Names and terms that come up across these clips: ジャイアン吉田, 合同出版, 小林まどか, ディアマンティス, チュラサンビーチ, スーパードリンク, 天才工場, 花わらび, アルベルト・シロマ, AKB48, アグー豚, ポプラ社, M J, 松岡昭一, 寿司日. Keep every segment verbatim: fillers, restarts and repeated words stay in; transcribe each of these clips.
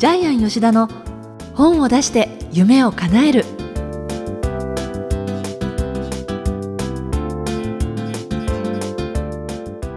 ジャイアン吉田の本を出して夢を叶える。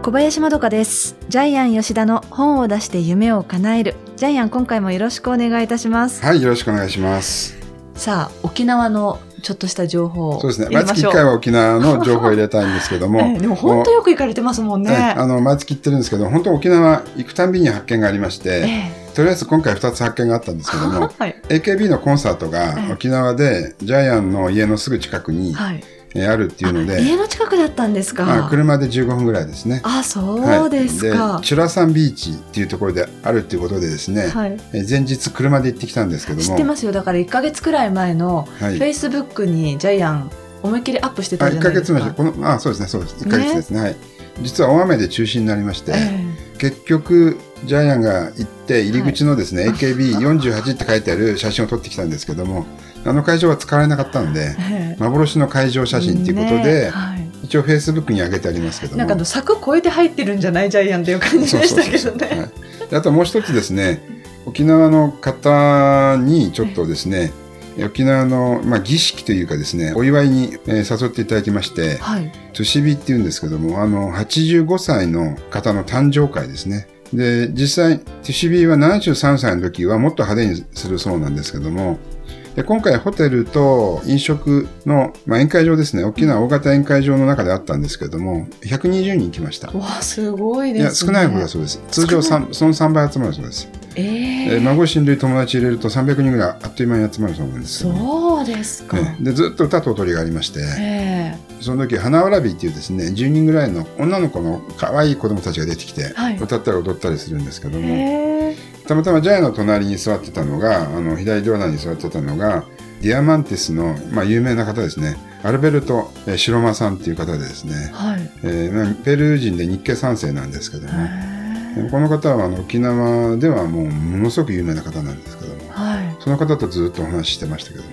小林まどかです。ジャイアン吉田の本を出して夢を叶える。ジャイアン、今回もよろしくお願いいたします。はい、よろしくお願いします。さあ、沖縄のちょっとした情報を入れましょう。そうですね、毎月いっかいは沖縄の情報を入れたいんですけども、ええ、でも本当よく行かれてますもんね。はい、あの毎月行ってるんですけど、本当沖縄行くたんびに発見がありまして、ええ、とりあえず今回ふたつ発見があったんですけども、はい、エーケービー のコンサートが沖縄でジャイアンの家のすぐ近くに、はい、あるっていうので。家の近くだったんですか。車でじゅうごふんぐらいですね。あ、そうですか。はい、でチュラサンビーチっていうところであるっていうことでですね、はい、前日車で行ってきたんですけども。知ってますよ。だからいっかげつくらい前のフェイスブックにジャイアン思いっきりアップしてたじゃないですか。あ、いっかげつ前。この、あ、そうですね、そうです。いっかげつですね。はい、実は大雨で中止になりまして、えー、結局ジャイアンが行って入り口のですね、はい、エーケービーよんじゅうはち って書いてある写真を撮ってきたんですけども、あの会場は使われなかったので、ええ、幻の会場写真ということで、ね、はい、一応フェイスブックに上げてありますけども、なんかの柵越えて入ってるんじゃないジャイアンっていう感じでしたけどね。そうそうそうそう、はい、であともう一つですね、沖縄の方にちょっとですね、沖縄の、まあ、儀式というかですね、お祝いに、えー、誘っていただきまして、はい、寿司日っていうんですけども、あのはちじゅうごさいの方の誕生会ですね。で実際寿司日はななじゅうさんさいの時はもっと派手にするそうなんですけども、で今回ホテルと飲食の、まあ、宴会場ですね、大きな大型宴会場の中であったんですけども、ひゃくにじゅうにん来ました。わ、すごいですね。いや、少ない方だそうです。通常そのさんばい集まるそうです。えー、孫親類友達入れるとさんびゃくにんぐらいあっという間に集まるそうなんですよね。そうですか。ね、でずっと歌と踊りがありまして、えー、その時花わらびっていうですね、じゅうにんぐらいの女の子の可愛い子供たちが出てきて、はい、歌ったり踊ったりするんですけども、えーたまたまジャイアンの隣に座ってたのが、あの左隣に座ってたのがディアマンティスの、まあ、有名な方ですね、アルベルト・シロマさんっていう方でですね、はい、えーまあ、ペルー人で日系三世なんですけども、この方はあの沖縄ではもうものすごく有名な方なんですけども、はい、その方とずっとお話ししてましたけども、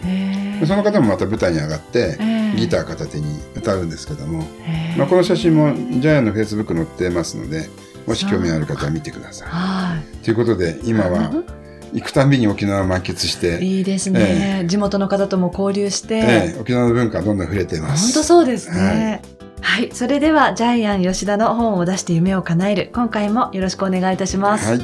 その方もまた舞台に上がってギター片手に歌うんですけども、まあ、この写真もジャイアンのフェイスブック載ってますので、もし興味ある方は見てください。はい、ということで今は行くたびに沖縄を満喫していいですね。えー、地元の方とも交流して、えー、沖縄の文化はどんどん触れています。本当そうですね。はい、はい、それではジャイアン吉田の本を出して夢を叶える、今回もよろしくお願いいたします。はい、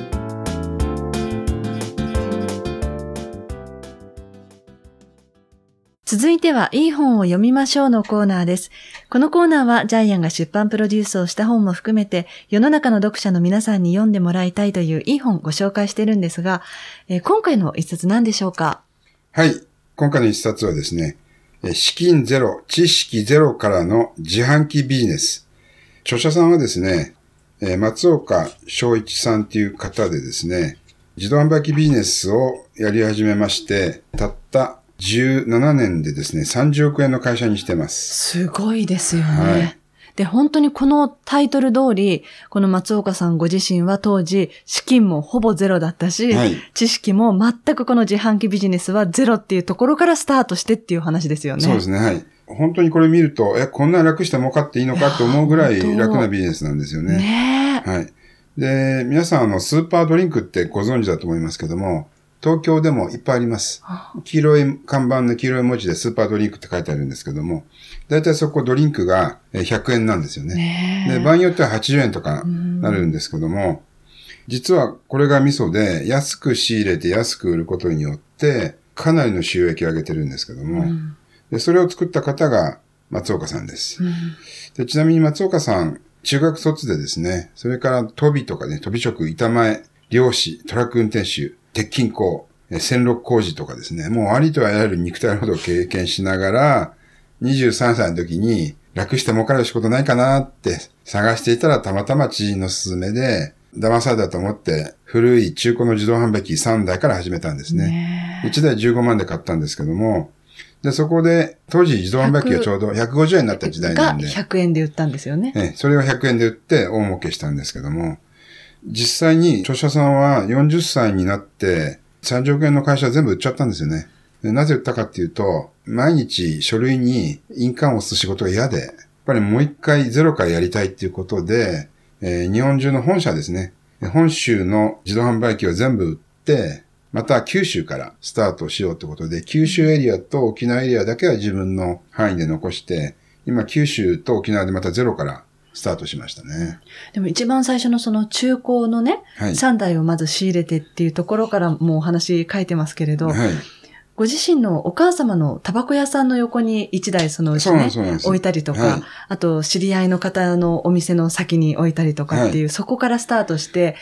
続いてはいい本を読みましょうのコーナーです。このコーナーはジャイアンが出版プロデュースをした本も含めて世の中の読者の皆さんに読んでもらいたいといういい本をご紹介しているんですが、えー、今回の一冊何でしょうか？はい、今回の一冊はですね、資金ゼロ、知識ゼロからの自販機ビジネス。著者さんはですね、松岡昭一さんという方でですね、自動販売機ビジネスをやり始めまして、たったじゅうななねんでですね、さんじゅうおくえんの会社にしてます。すごいですよね。はい、で、本当にこのタイトル通り、この松岡さんご自身は当時、資金もほぼゼロだったし、はい、知識も全くこの自販機ビジネスはゼロっていうところからスタートしてっていう話ですよね。そうですね。はい。本当にこれ見ると、え、こんな楽して儲かっていいのかって思うぐらい楽なビジネスなんですよね。ねえ。はい。で、皆さんあの、スーパードリンクってご存知だと思いますけども、東京でもいっぱいあります。黄色い看板の黄色い文字でスーパードリンクって書いてあるんですけども、だいたいそこドリンクがひゃくえんなんですよね。ねで、場合によってははちじゅうえんとかなるんですけども、実はこれがミソで安く仕入れて安く売ることによってかなりの収益を上げてるんですけども、うん、でそれを作った方が松岡さんです。うん、でちなみに松岡さん中学卒でですね、それから飛びとかね、飛び職、板前、漁師、トラック運転手、鉄筋工、線路工事とかですね、もうありとあらゆる肉体労働を経験しながら、にじゅうさんさいの時に楽して儲かる仕事ないかなって探していたら、たまたま知人の勧めで、騙されたと思って、古い中古の自動販売機さんだいから始めたんですね。ねいちだいじゅうごまんで買ったんですけども、で、そこで、当時自動販売機がちょうどひゃくごじゅうえんになった時代なんで。ひゃくえんで売ったんですよね。ね、それをひゃくえんで売って大儲けしたんですけども、実際に著者さんはよんじゅっさいになってさんじゅうおくえんの会社全部売っちゃったんですよね。でなぜ売ったかっていうと、毎日書類に印鑑を押す仕事が嫌で、やっぱりもう一回ゼロからやりたいっていうことで、えー、日本中の本社ですね、本州の自動販売機を全部売って、また九州からスタートしようということで、九州エリアと沖縄エリアだけは自分の範囲で残して、今九州と沖縄でまたゼロからスタートしましたね。でも一番最初のその中古のね、はい、さんだいをまず仕入れてっていうところからもうお話書いてますけれど、はい、ご自身のお母様のタバコ屋さんの横にいちだいそのうちね、置いたりとか、はい、あと知り合いの方のお店の先に置いたりとかっていう、はい、そこからスタートして、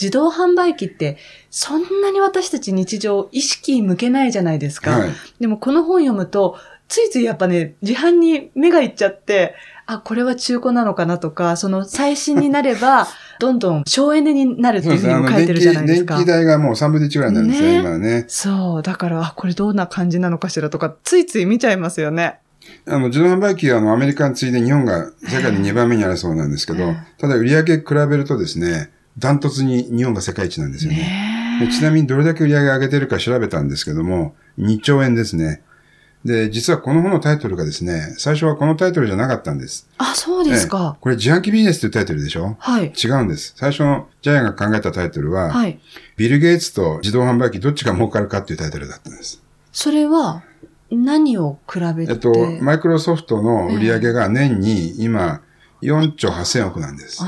自動販売機ってそんなに私たち日常意識向けないじゃないですか、はい、でもこの本読むとついついやっぱね自販に目がいっちゃって、あ、これは中古なのかなとか、その最新になればどんどん省エネになるっていうふうにも書いてるじゃないですか。そうですね、電気、電気代がもうさんぶんのいちぐらいになるんですよね、今はね。そう、だからあ、これどんな感じなのかしらとかついつい見ちゃいますよね。あの自動販売機はあのアメリカに次いで日本が世界でにばんめにあるそうなんですけど、ただ売り上げ比べるとですね、ダントツに日本が世界一なんですよね。で、ちなみにどれだけ売り上げ上げてるか調べたんですけども、にちょうえんですね。で、実はこの本のタイトルがですね、最初はこのタイトルじゃなかったんです。あ、そうですか。ええ、これ自販機ビジネスというタイトルでしょ？はい。違うんです。最初のジャイアンが考えたタイトルは、はい、ビル・ゲイツと自動販売機どっちが儲かるかっていうタイトルだったんです。それは何を比べて？えっと、マイクロソフトの売り上げが年に今、よんちょうはっせんおくなんです。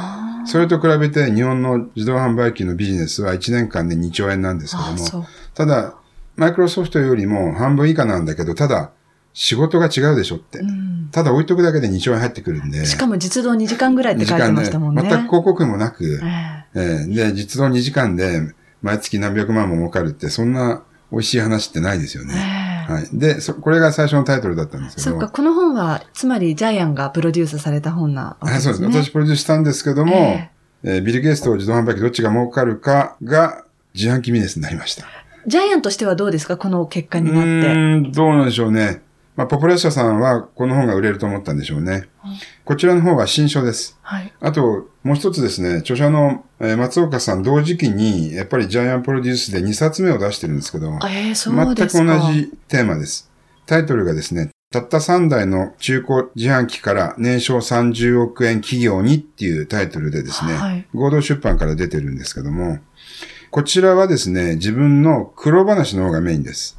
それと比べて日本の自動販売機のビジネスはいちねんかんでにちょうえんなんですけども、ただマイクロソフトよりも半分以下なんだけど、ただ仕事が違うでしょって、うん、ただ置いとくだけでにちょうえん入ってくるんで、しかも実働にじかんぐらいって書いてましたもんね。全く広告もなく、えーえー、で実働にじかんで毎月何百万も儲かるって、そんな美味しい話ってないですよね。えーはい、でそ、これが最初のタイトルだったんですけど。そうか、この本は、つまりジャイアンがプロデュースされた本なわけですね。そうです。私プロデュースしたんですけども、えーえー、ビル・ゲイツと自動販売機どっちが儲かるかが自販機ビジネスになりました。ジャイアンとしてはどうですか、この結果になって。うーん、どうなんでしょうね。まあ、ポプラ社さんはこの本が売れると思ったんでしょうね。うん、こちらの方は新書です。はい、あと、もう一つですね、著者の松岡さん同時期に、やっぱりジャイアンプロデュースでにさつめを出してるんですけど、えー、そうですか。全く同じテーマです。タイトルがですね、たったさんだいの中古自販機から年商さんじゅうおくえん企業にっていうタイトルでですね、はい、合同出版から出てるんですけども、こちらはですね、自分の苦労話の方がメインです。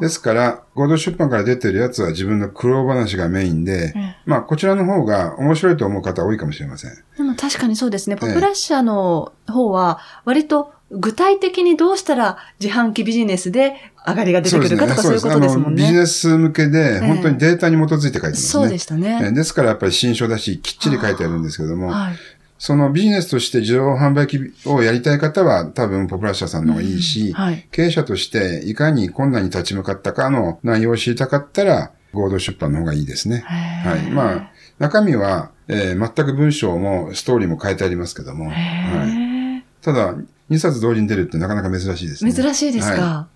ですから、合同出版から出てるやつは自分の苦労話がメインで、うん、まあ、こちらの方が面白いと思う方多いかもしれません。でも確かにそうですね。ポプラッシャーの方は、割と具体的にどうしたら自販機ビジネスで上がりが出てくるかとかそういうことですもんね。そうですね。あの、ビジネス向けで、本当にデータに基づいて書いてますね。そうでしたね。ですからやっぱり新書だし、きっちり書いてあるんですけども、はい、そのビジネスとして自動販売機をやりたい方は多分ポプラッシャーさんの方がいいし、うんはい、経営者としていかに困難に立ち向かったかの内容を知りたかったら合同出版の方がいいですね。はい。まあ、中身は、えー、全く文章もストーリーも変えてありますけども、はい、ただにさつ同時に出るってなかなか珍しいですね。珍しいですか。は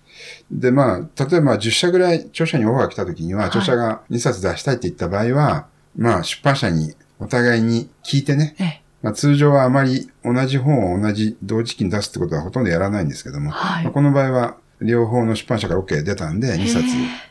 い、で、まあ、例えばじゅっしゃぐらい著者にオファーが来た時には、著者がにさつ出したいって言った場合は、はい、まあ、出版社にお互いに聞いてね、ええまあ、通常はあまり同じ本を同じ同時期に出すってことはほとんどやらないんですけども、はいまあ、この場合は両方の出版社から OK 出たんでにさつ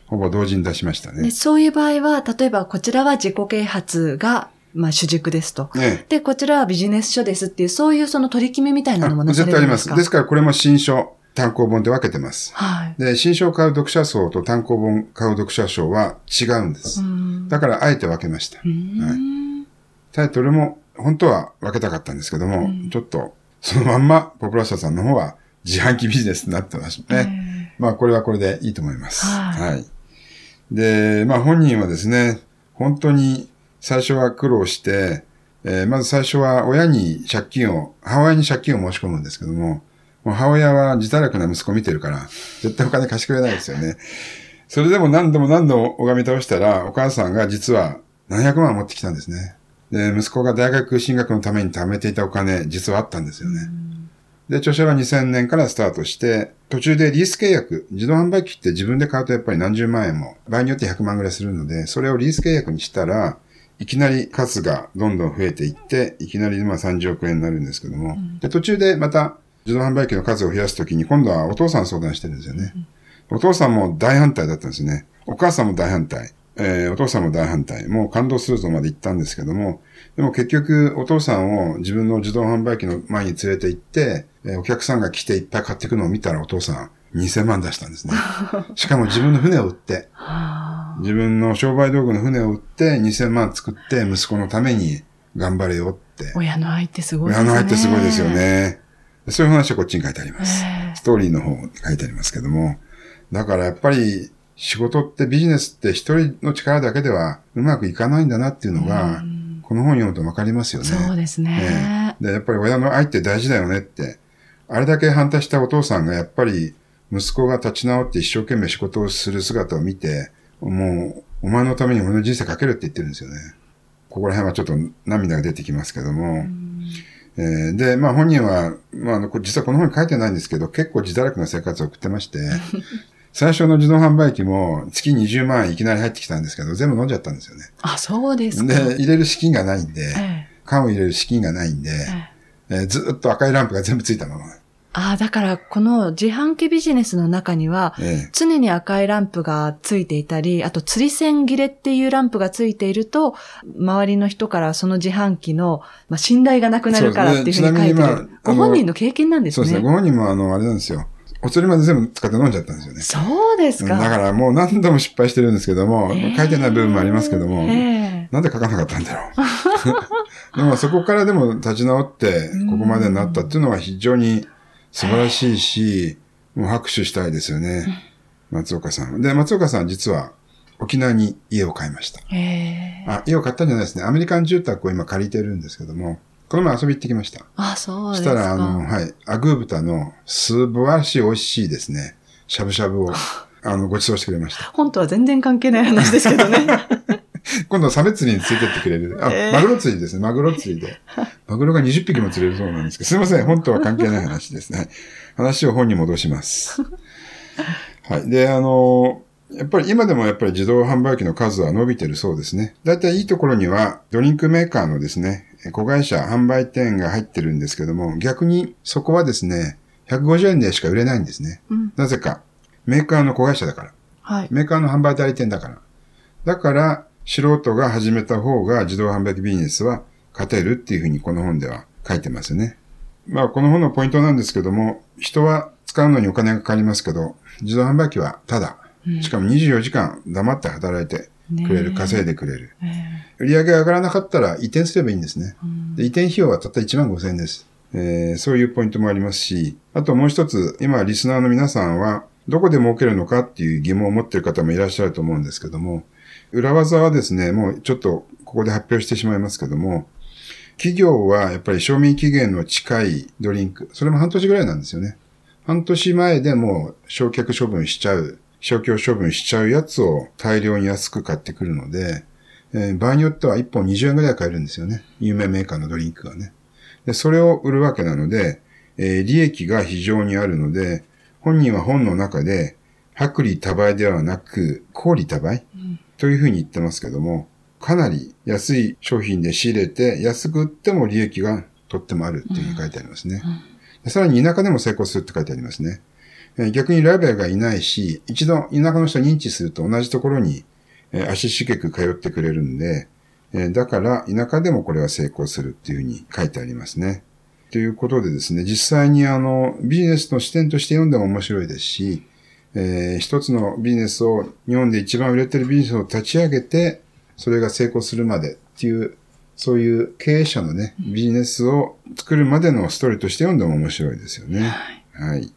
ほぼ同時に出しましたね。でそういう場合は、例えばこちらは自己啓発がまあ主軸ですと、ね、でこちらはビジネス書ですっていう、そういうその取り決めみたいなのもなされるんですか？絶対あります。ですからこれも新書単行本で分けてます、はい、で新書を買う読者層と単行本買う読者層は違うんです。うんだからあえて分けました、はい、タイトルも本当は分けたかったんですけども、うん、ちょっとそのまんまポプラッシャーさんの方は自販機ビジネスになってますね。まあこれはこれでいいと思います。はい。はい、で、まあ本人はですね、本当に最初は苦労して、えー、まず最初は親に借金を、母親に借金を申し込むんですけども、もう母親は自堕落な息子を見てるから、絶対お金貸してくれないですよね。それでも何度も何度も拝み倒したら、お母さんが実は何百万持ってきたんですね。で、息子が大学進学のために貯めていたお金、実はあったんですよね。で、著者はにせんねんからスタートして、途中でリース契約、自動販売機って自分で買うとやっぱり何十万円も、場合によってひゃくまんぐらいするので、それをリース契約にしたら、いきなり数がどんどん増えていって、いきなりまあさんじゅうおくえんになるんですけども、うん、で途中でまた自動販売機の数を増やすときに、今度はお父さん相談してるんですよね。うん、お父さんも大反対だったんですね。お母さんも大反対。えー、お父さんも大反対。もう感動するぞまで行ったんですけども、でも結局お父さんを自分の自動販売機の前に連れて行って、えー、お客さんが来ていっぱい買っていくのを見たらお父さんにせんまん出したんですね。しかも自分の船を売って、自分の商売道具の船を売ってにせんまん作って息子のために頑張れよって。親の愛ってすごいですね。親の愛ってすごいですよね。そういう話はこっちに書いてあります。ストーリーの方に書いてありますけども。だからやっぱり仕事ってビジネスって一人の力だけではうまくいかないんだなっていうのが、この本読むとわかりますよね。そうですね。ね。で、やっぱり親の愛って大事だよねって。あれだけ反対したお父さんがやっぱり息子が立ち直って一生懸命仕事をする姿を見て、もうお前のために俺の人生かけるって言ってるんですよね。ここら辺はちょっと涙が出てきますけども。えー、で、まあ本人は、まあ、あの実はこの本に書いてないんですけど、結構自堕落な生活を送ってまして、最初の自動販売機も月にじゅうまんえんいきなり入ってきたんですけど、全部飲んじゃったんですよね。あ、そうですか。で、入れる資金がないんで、ええ、缶を入れる資金がないんで、えええー、ずっと赤いランプが全部ついたまま。ああ、だから、この自販機ビジネスの中には、常に赤いランプがついていたり、ええ、あと釣り線切れっていうランプがついていると、周りの人からその自販機の、まあ、信頼がなくなるからっていうふうに書いてある。ご本人の経験なんですね。そうですね。ご本人もあの、あれなんですよ。お釣りまで全部使って飲んじゃったんですよね。そうですか。だからもう何度も失敗してるんですけども、えー、書いてない部分もありますけども、えー、なんで書かなかったんだろう。でもそこからでも立ち直ってここまでになったっていうのは非常に素晴らしいし、えー、もう拍手したいですよね。松岡さん。で、松岡さん実は沖縄に家を買いました。えー、あ、家を買ったんじゃないですね。アメリカン住宅を今借りてるんですけども、この前遊び行ってきました。あ、そうですか。したら、あの、はい、アグー豚の素晴らしい美味しいですね、しゃぶしゃぶを、あの、ご馳走してくれました。本当は全然関係ない話ですけどね。今度はサメ釣りについてってくれる。あ、えー、マグロ釣りですね、マグロ釣りで。マグロがにじゅっぴきも釣れるそうなんですけど、すいません、本当は関係ない話ですね。話を本に戻します。はい。で、あの、やっぱり今でもやっぱり自動販売機の数は伸びてるそうですね。だいたいいいところにはドリンクメーカーのですね、子会社販売店が入ってるんですけども、逆にそこはですね、ひゃくごじゅうえんでしか売れないんですね。うん、なぜか。メーカーの子会社だから。はい、メーカーの販売代理店だから。だから、素人が始めた方が自動販売機ビジネスは勝てるっていうふうにこの本では書いてますね。まあこの本のポイントなんですけども、人は使うのにお金がかかりますけど、自動販売機はただ。しかもにじゅうよじかん黙って働いてくれる、ね、稼いでくれる、ね、売上が上がらなかったら移転すればいいんですね、うん、で移転費用はたったいちまんごせんえんです、えー、そういうポイントもありますし、あともう一つ、今リスナーの皆さんはどこで儲けるのかっていう疑問を持っている方もいらっしゃると思うんですけども、裏技はですね、もうちょっとここで発表してしまいますけども、企業はやっぱり賞味期限の近いドリンク、それも半年ぐらいなんですよね。半年前でもう焼却処分しちゃう、消去処分しちゃうやつを大量に安く買ってくるので、えー、場合によってはいっぽんにじゅうえんぐらい買えるんですよね。有名メーカーのドリンクがね。で、それを売るわけなので、えー、利益が非常にあるので、本人は本の中で、薄利多売ではなく、高利多売、うん、というふうに言ってますけども、かなり安い商品で仕入れて、安く売っても利益がとってもあるっていうふうに書いてありますね。うんうん、でさらに田舎でも成功するって書いてありますね。逆にライバルがいないし、一度田舎の人を認知すると同じところに足しげく通ってくれるんで、だから田舎でもこれは成功するっていうふうに書いてありますね。ということでですね、実際にあのビジネスの視点として読んでも面白いですし、えー、一つのビジネスを日本で一番売れてるビジネスを立ち上げて、それが成功するまでっていう、そういう経営者のね、ビジネスを作るまでのストーリーとして読んでも面白いですよね。はい。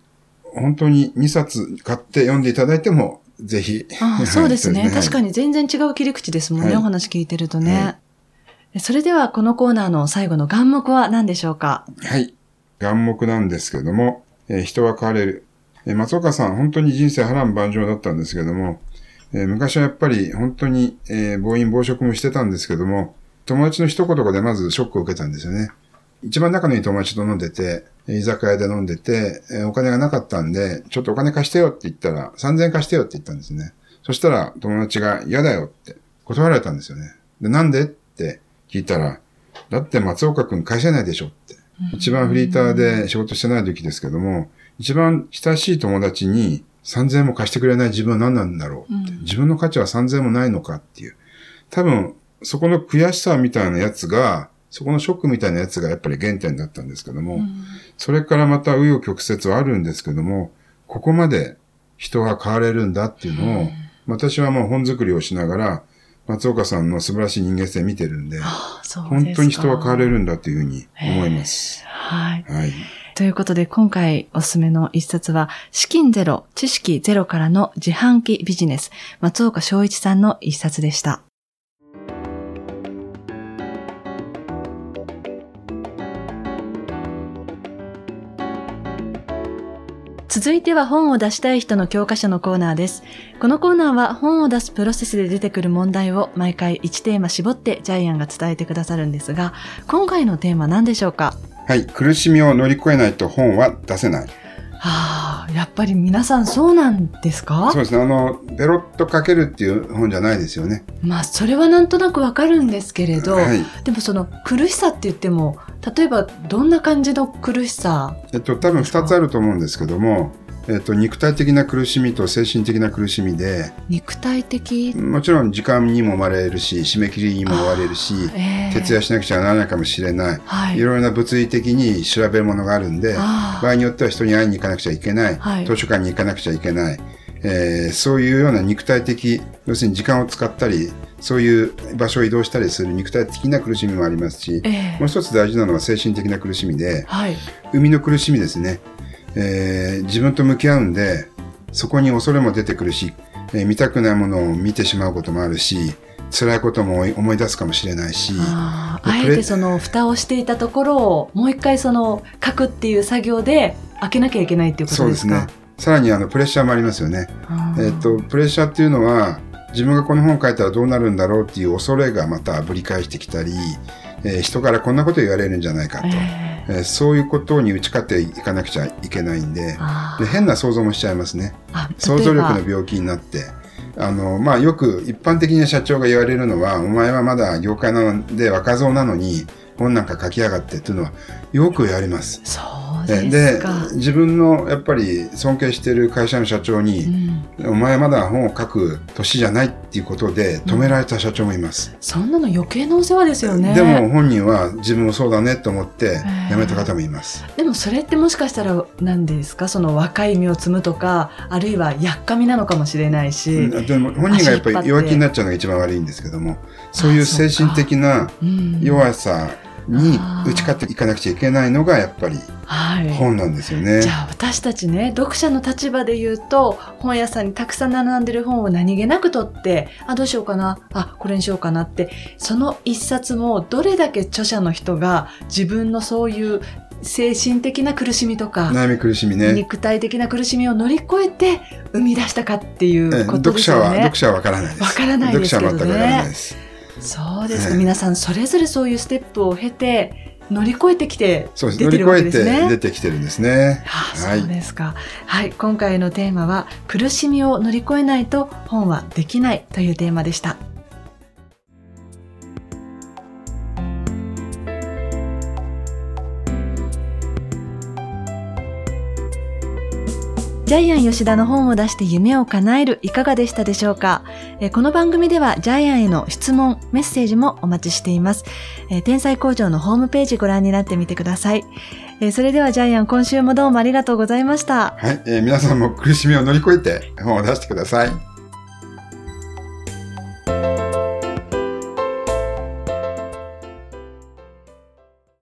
本当ににさつ買って読んでいただいてもぜひ。ああ、そうですね。確かに全然違う切り口ですもんね。はい、お話聞いてるとね、はい。それではこのコーナーの最後の眼目は何でしょうか？はい。眼目なんですけども、えー、人は変われる、えー。松岡さん、本当に人生波乱万丈だったんですけども、えー、昔はやっぱり本当に、えー、暴飲暴食もしてたんですけども、友達の一言でまずショックを受けたんですよね。一番仲のいい友達と飲んでて、居酒屋で飲んでて、お金がなかったんで、ちょっとお金貸してよって言ったら、さんぜんえん貸してよって言ったんですね。そしたら友達が嫌だよって断られたんですよね。で、なんでって聞いたら、だって松岡くん返せないでしょって。一番フリーターで仕事してない時ですけども、一番親しい友達にさんぜんえんも貸してくれない自分は何なんだろうって。自分の価値はさんぜんえんもないのかっていう。多分、そこの悔しさみたいなやつが、そこのショックみたいなやつがやっぱり原点だったんですけども、うん、それからまた紆余曲折はあるんですけども、ここまで人が変われるんだっていうのを、うん、私はもう本作りをしながら松岡さんの素晴らしい人間性見てるんで、本当に人は変われるんだというふうに思います。はい。はい。ということで今回おすすめの一冊は、資金ゼロ、知識ゼロからの自販機ビジネス、松岡昌一さんの一冊でした。続いては本を出したい人の教科書のコーナーです。このコーナーは本を出すプロセスで出てくる問題を毎回いちテーマ絞ってジャイアンが伝えてくださるんですが、今回のテーマは何でしょうか？はい、苦しみを乗り越えないと本は出せない。はあ、やっぱり皆さんそうなんですか？そうですね。あの、ベロッと書けるっていう本じゃないですよね。まあ、それはなんとなくわかるんですけれど、はい、でもその苦しさって言っても、例えばどんな感じの苦しさ？えっと、多分ふたつあると思うんですけども、えっと、肉体的な苦しみと精神的な苦しみで、肉体的？もちろん時間にも追われるし、締め切りにも追われるし、えー、徹夜しなくちゃならないかもしれない、はい、いろいろな物理的に調べ物があるんで、場合によっては人に会いに行かなくちゃいけない、はい、図書館に行かなくちゃいけない、えー、そういうような肉体的、要するに時間を使ったり、そういう場所を移動したりする肉体的な苦しみもありますし、えー、もう一つ大事なのは精神的な苦しみで、はい、生みの苦しみですね、えー、自分と向き合うんで、そこに恐れも出てくるし、えー、見たくないものを見てしまうこともあるし、辛いことも思い出すかもしれないし、ああえてその蓋をしていたところをもう一回その書くっていう作業で開けなきゃいけないっていうことですか？そうですね。さらにあのプレッシャーもありますよね。えーと、プレッシャーっていうのは、自分がこの本を書いたらどうなるんだろうっていう恐れがまたぶり返してきたり、えー、人からこんなこと言われるんじゃないかと、えーえー、そういうことに打ち勝っていかなくちゃいけないん で, で変な想像もしちゃいますね。想像力の病気になって、あの、まあ、よく一般的に社長が言われるのは、お前はまだ業界なので若造なのに本なんか書きやがってというのはよく言われます。そうですか。で、自分のやっぱり尊敬している会社の社長に、うん、お前まだ本を書く年じゃないっていうことで止められた社長もいます、うん、そんなの余計なお世話ですよね。でも本人は自分もそうだねと思って辞めた方もいます。でもそれってもしかしたら何ですか、その若い実を摘むとか、あるいはやっかみなのかもしれないし、うん、でも本人がやっぱり弱気になっちゃうのが一番悪いんですけども、そういう精神的な弱さに打ち勝っていかなくちゃいけないのがやっぱり本なんですよね、はい、じゃあ私たちね、読者の立場で言うと、本屋さんにたくさん並んでる本を何気なく取って、あ、どうしようかな、あ、これにしようかなって、その一冊もどれだけ著者の人が自分のそういう精神的な苦しみとか、悩み苦しみね、肉体的な苦しみを乗り越えて生み出したかっていうことですよね、えー、読者は、読者は分からないです。分からないですけどね。読者は全く分からないです。そうですか、ね、皆さんそれぞれそういうステップを経て乗り越えてきて出てるわけですね。乗り越えて出てきてるんですね。ああ、そうですか、はいはい、今回のテーマは苦しみを乗り越えないと本はできないというテーマでした。ジャイアン吉田の本を出して夢を叶える、いかがでしたでしょうか？えこの番組ではジャイアンへの質問、メッセージもお待ちしています。え天才工場のホームページご覧になってみてください。えそれではジャイアン、今週もどうもありがとうございました。はい、えー、皆さんも苦しみを乗り越えて本を出してください。